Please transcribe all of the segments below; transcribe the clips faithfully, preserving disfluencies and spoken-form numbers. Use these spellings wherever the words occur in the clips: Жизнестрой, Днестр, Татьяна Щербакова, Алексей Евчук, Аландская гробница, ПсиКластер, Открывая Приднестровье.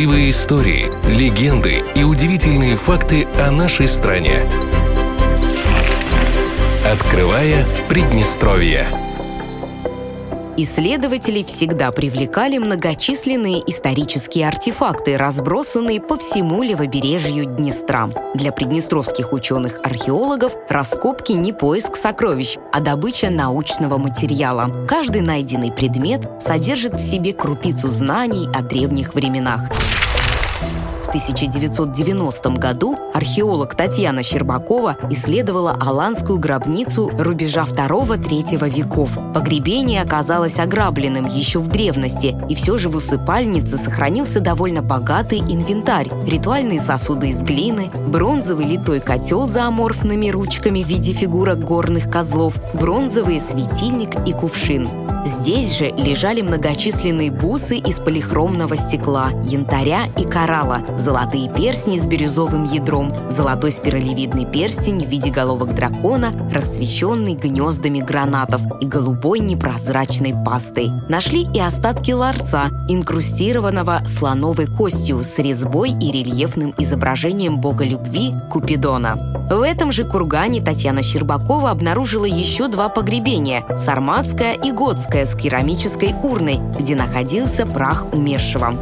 правдивые истории, легенды и удивительные факты о нашей стране. Открывая Приднестровье. Исследователи всегда привлекали многочисленные исторические артефакты, разбросанные по всему левобережью Днестра. Для приднестровских ученых-археологов раскопки не поиск сокровищ, а добыча научного материала. Каждый найденный предмет содержит в себе крупицу знаний о древних временах. В тысяча девятьсот девяностом году археолог Татьяна Щербакова исследовала Аландскую гробницу рубежа второго-третьего веков. Погребение оказалось ограбленным еще в древности, и все же в усыпальнице сохранился довольно богатый инвентарь: ритуальные сосуды из глины, бронзовый литой котел с зооморфными ручками в виде фигурок горных козлов, бронзовый светильник и кувшин. Здесь же лежали многочисленные бусы из полихромного стекла, янтаря и коралла, золотые перстни с бирюзовым ядром, золотой спиралевидный перстень в виде головок дракона, расцвеченный гнездами гранатов и голубой непрозрачной пастой. Нашли и остатки ларца, инкрустированного слоновой костью с резьбой и рельефным изображением бога любви Купидона. В этом же кургане Татьяна Щербакова обнаружила еще два погребения – сарматское и готское с керамической урной, где находился прах умершего.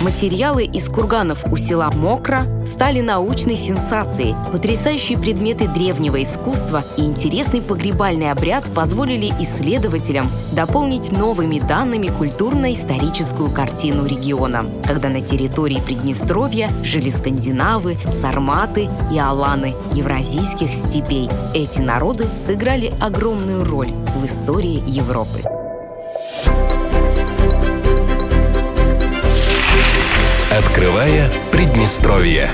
Материалы из курганов у села Мокра стали научной сенсацией. Потрясающие предметы древнего искусства и интересный погребальный обряд позволили исследователям дополнить новыми данными культурно-историческую картину региона, когда на территории Приднестровья жили скандинавы, сарматы и аланы евразийских степей. Эти народы сыграли огромную роль в истории Европы. Открывая Приднестровье.